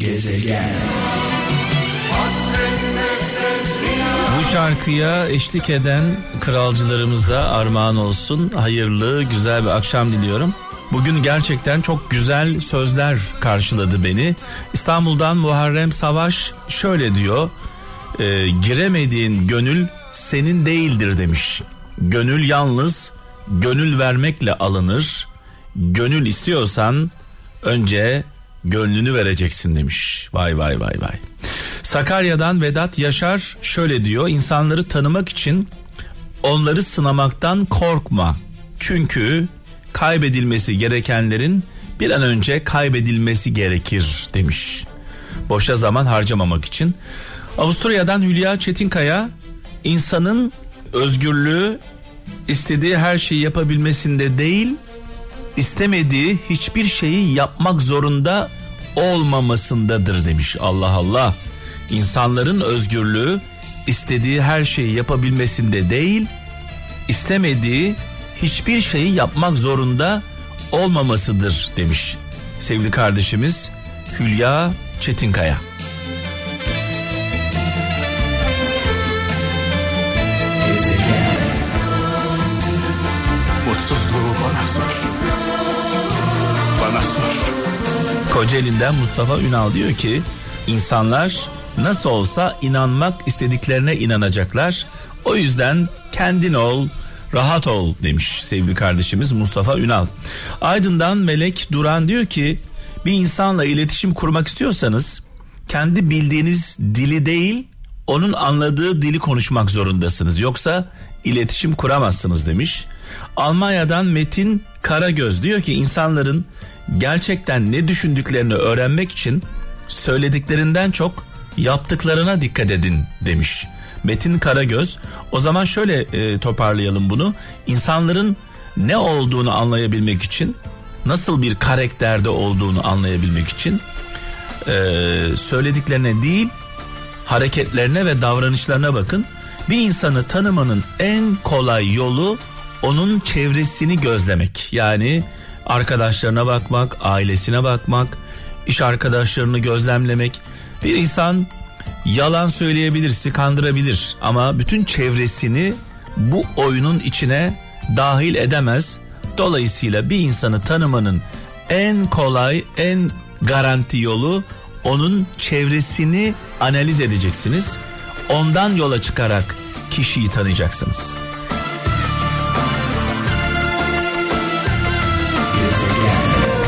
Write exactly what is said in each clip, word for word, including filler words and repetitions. Gezegen. Bu şarkıya eşlik eden kralcılarımıza armağan olsun. Hayırlı, güzel bir akşam diliyorum. Bugün gerçekten çok güzel sözler karşıladı beni. İstanbul'dan Muharrem Savaş şöyle diyor. E, giremediğin gönül senin değildir demiş. Gönül yalnız gönül vermekle alınır. Gönül istiyorsan önce gönlünü vereceksin demiş. Vay vay vay vay. Sakarya'dan Vedat Yaşar şöyle diyor. İnsanları tanımak için onları sınamaktan korkma. Çünkü kaybedilmesi gerekenlerin bir an önce kaybedilmesi gerekir demiş. Boşa zaman harcamamak için. Avusturya'dan Hülya Çetinkaya, insanın özgürlüğü istediği her şeyi yapabilmesinde değil, istemediği hiçbir şeyi yapmak zorunda olmamasındadır demiş. Allah Allah. İnsanların özgürlüğü istediği her şeyi yapabilmesinde değil, istemediği hiçbir şeyi yapmak zorunda olmamasıdır demiş sevgili kardeşimiz Hülya Çetinkaya. Mutsuzluğu bana sor, bana sor. Kocaeli'nden Mustafa Ünal diyor ki, insanlar nasıl olsa inanmak istediklerine inanacaklar. O yüzden kendin ol, rahat ol demiş sevgili kardeşimiz Mustafa Ünal. Aydın'dan Melek Duran diyor ki, bir insanla iletişim kurmak istiyorsanız kendi bildiğiniz dili değil, onun anladığı dili konuşmak zorundasınız. Yoksa iletişim kuramazsınız demiş. Almanya'dan Metin Karagöz diyor ki, insanların gerçekten ne düşündüklerini öğrenmek için söylediklerinden çok yaptıklarına dikkat edin demiş Metin Karagöz. O zaman şöyle e, toparlayalım bunu. İnsanların ne olduğunu anlayabilmek için, nasıl bir karakterde olduğunu anlayabilmek için e, söylediklerine değil, hareketlerine ve davranışlarına bakın. Bir insanı tanımanın en kolay yolu onun çevresini gözlemek. Yani arkadaşlarına bakmak, ailesine bakmak, iş arkadaşlarını gözlemlemek. Bir insan yalan söyleyebilir, sıkandırabilir ama bütün çevresini bu oyunun içine dahil edemez. Dolayısıyla bir insanı tanımanın en kolay, en garanti yolu onun çevresini analiz edeceksiniz. Ondan yola çıkarak kişiyi tanıyacaksınız.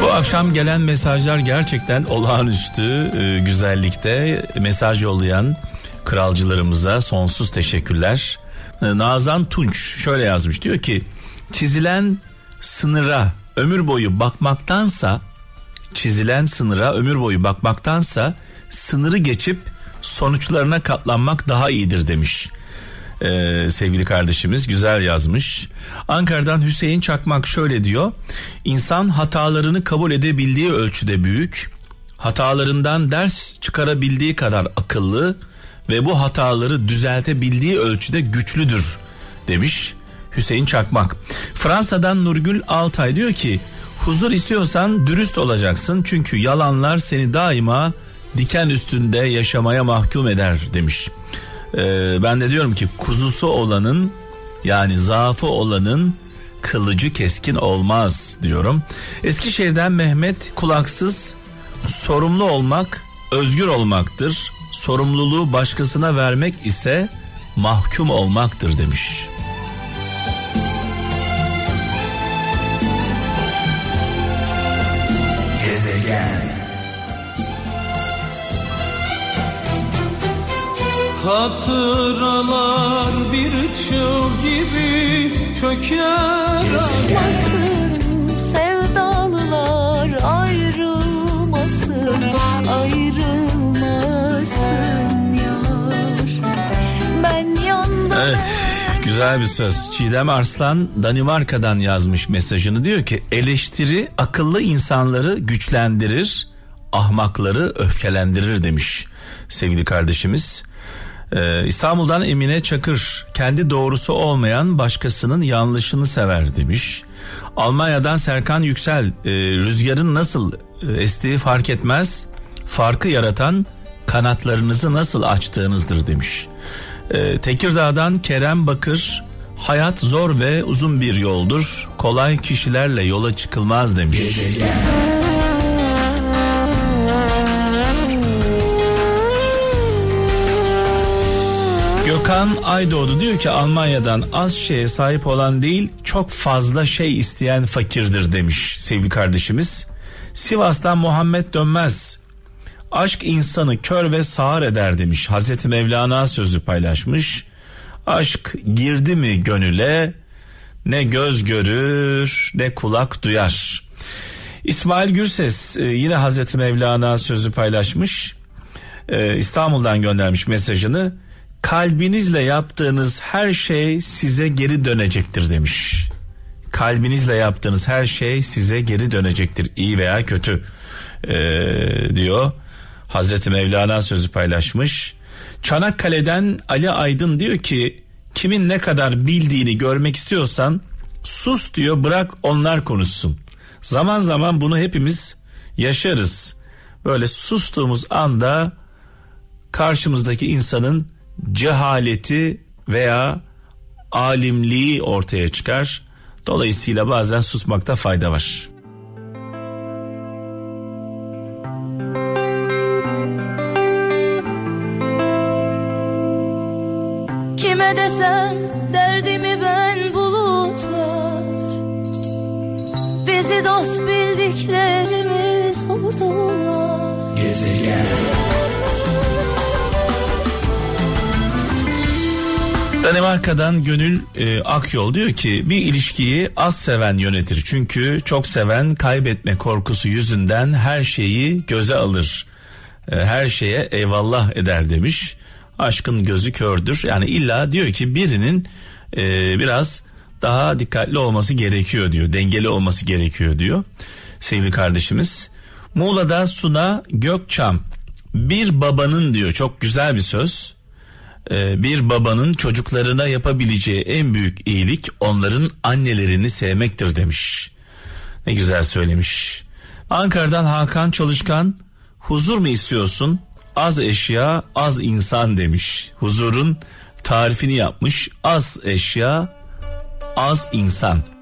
Bu akşam gelen mesajlar gerçekten olağanüstü e, güzellikte. Mesaj yollayan kralcılarımıza sonsuz teşekkürler. E, Nazan Tunç şöyle yazmış, diyor ki, çizilen sınıra ömür boyu bakmaktansa çizilen sınıra ömür boyu bakmaktansa sınırı geçip sonuçlarına katlanmak daha iyidir demiş. Ee, sevgili kardeşimiz güzel yazmış. Ankara'dan Hüseyin Çakmak şöyle diyor. İnsan hatalarını kabul edebildiği ölçüde büyük, hatalarından ders çıkarabildiği kadar akıllı ve bu hataları düzeltebildiği ölçüde güçlüdür demiş Hüseyin Çakmak. Fransa'dan Nurgül Altay diyor ki, huzur istiyorsan dürüst olacaksın, çünkü yalanlar seni daima diken üstünde yaşamaya mahkum eder demiş. Ee, ben de diyorum ki, kuzusu olanın, yani zaafı olanın kılıcı keskin olmaz diyorum. Eskişehir'den Mehmet Kulaksız, sorumlu olmak özgür olmaktır, sorumluluğu başkasına vermek ise mahkum olmaktır demiş. Gezegen. Hatıralar bir çığ gibi çöker, ayrılmasın sevdalılar, ayrılmasın, ayrılmasın yar. Ben yandım. Evet, güzel bir söz. Çiğdem Arslan Danimarka'dan yazmış mesajını, diyor ki, eleştiri akıllı insanları güçlendirir, ahmakları öfkelendirir demiş sevgili kardeşimiz. İstanbul'dan Emine Çakır, kendi doğrusu olmayan başkasının yanlışını sever demiş. Almanya'dan Serkan Yüksel, rüzgarın nasıl estiği fark etmez, farkı yaratan kanatlarınızı nasıl açtığınızdır demiş. Ee, Tekirdağ'dan Kerem Bakır, hayat zor ve uzun bir yoldur, kolay kişilerle yola çıkılmaz demiş. Can Aydoğdu diyor ki Almanya'dan az şeye sahip olan değil çok fazla şey isteyen fakirdir demiş sevgili kardeşimiz. Sivas'tan Muhammed Dönmez, aşk insanı kör ve sağır eder demiş. Hazreti Mevlana sözü paylaşmış. Aşk girdi mi gönüle ne göz görür ne kulak duyar. İsmail Gürses yine Hazreti Mevlana sözü paylaşmış. İstanbul'dan göndermiş mesajını. Kalbinizle yaptığınız her şey size geri dönecektir demiş. Kalbinizle yaptığınız her şey size geri dönecektir, iyi veya kötü ee, diyor. Hazreti Mevlana sözü paylaşmış. Çanakkale'den Ali Aydın diyor ki kimin ne kadar bildiğini görmek istiyorsan sus diyor, bırak onlar konuşsun. Zaman zaman bunu hepimiz yaşarız. Böyle sustuğumuz anda karşımızdaki insanın cehaleti veya alimliği ortaya çıkar. Dolayısıyla bazen susmakta fayda var. Kime desem derdimi ben bulutlar, bizi dost bildiklerimiz vurdular. Gezegen. Danimarka'dan Gönül e, Akyol diyor ki bir ilişkiyi az seven yönetir. Çünkü çok seven kaybetme korkusu yüzünden her şeyi göze alır. E, her şeye eyvallah eder demiş. Aşkın gözü kördür. Yani illa diyor ki birinin e, biraz daha dikkatli olması gerekiyor diyor. Dengeli olması gerekiyor diyor sevgili kardeşimiz. Muğla'da Suna Gökçam, bir babanın diyor, çok güzel bir söz. Bir babanın çocuklarına yapabileceği en büyük iyilik onların annelerini sevmektir demiş. Ne güzel söylemiş. Ankara'dan Hakan Çalışkan, huzur mu istiyorsun? Az eşya, az insan demiş. Huzurun tarifini yapmış. Az eşya, az insan.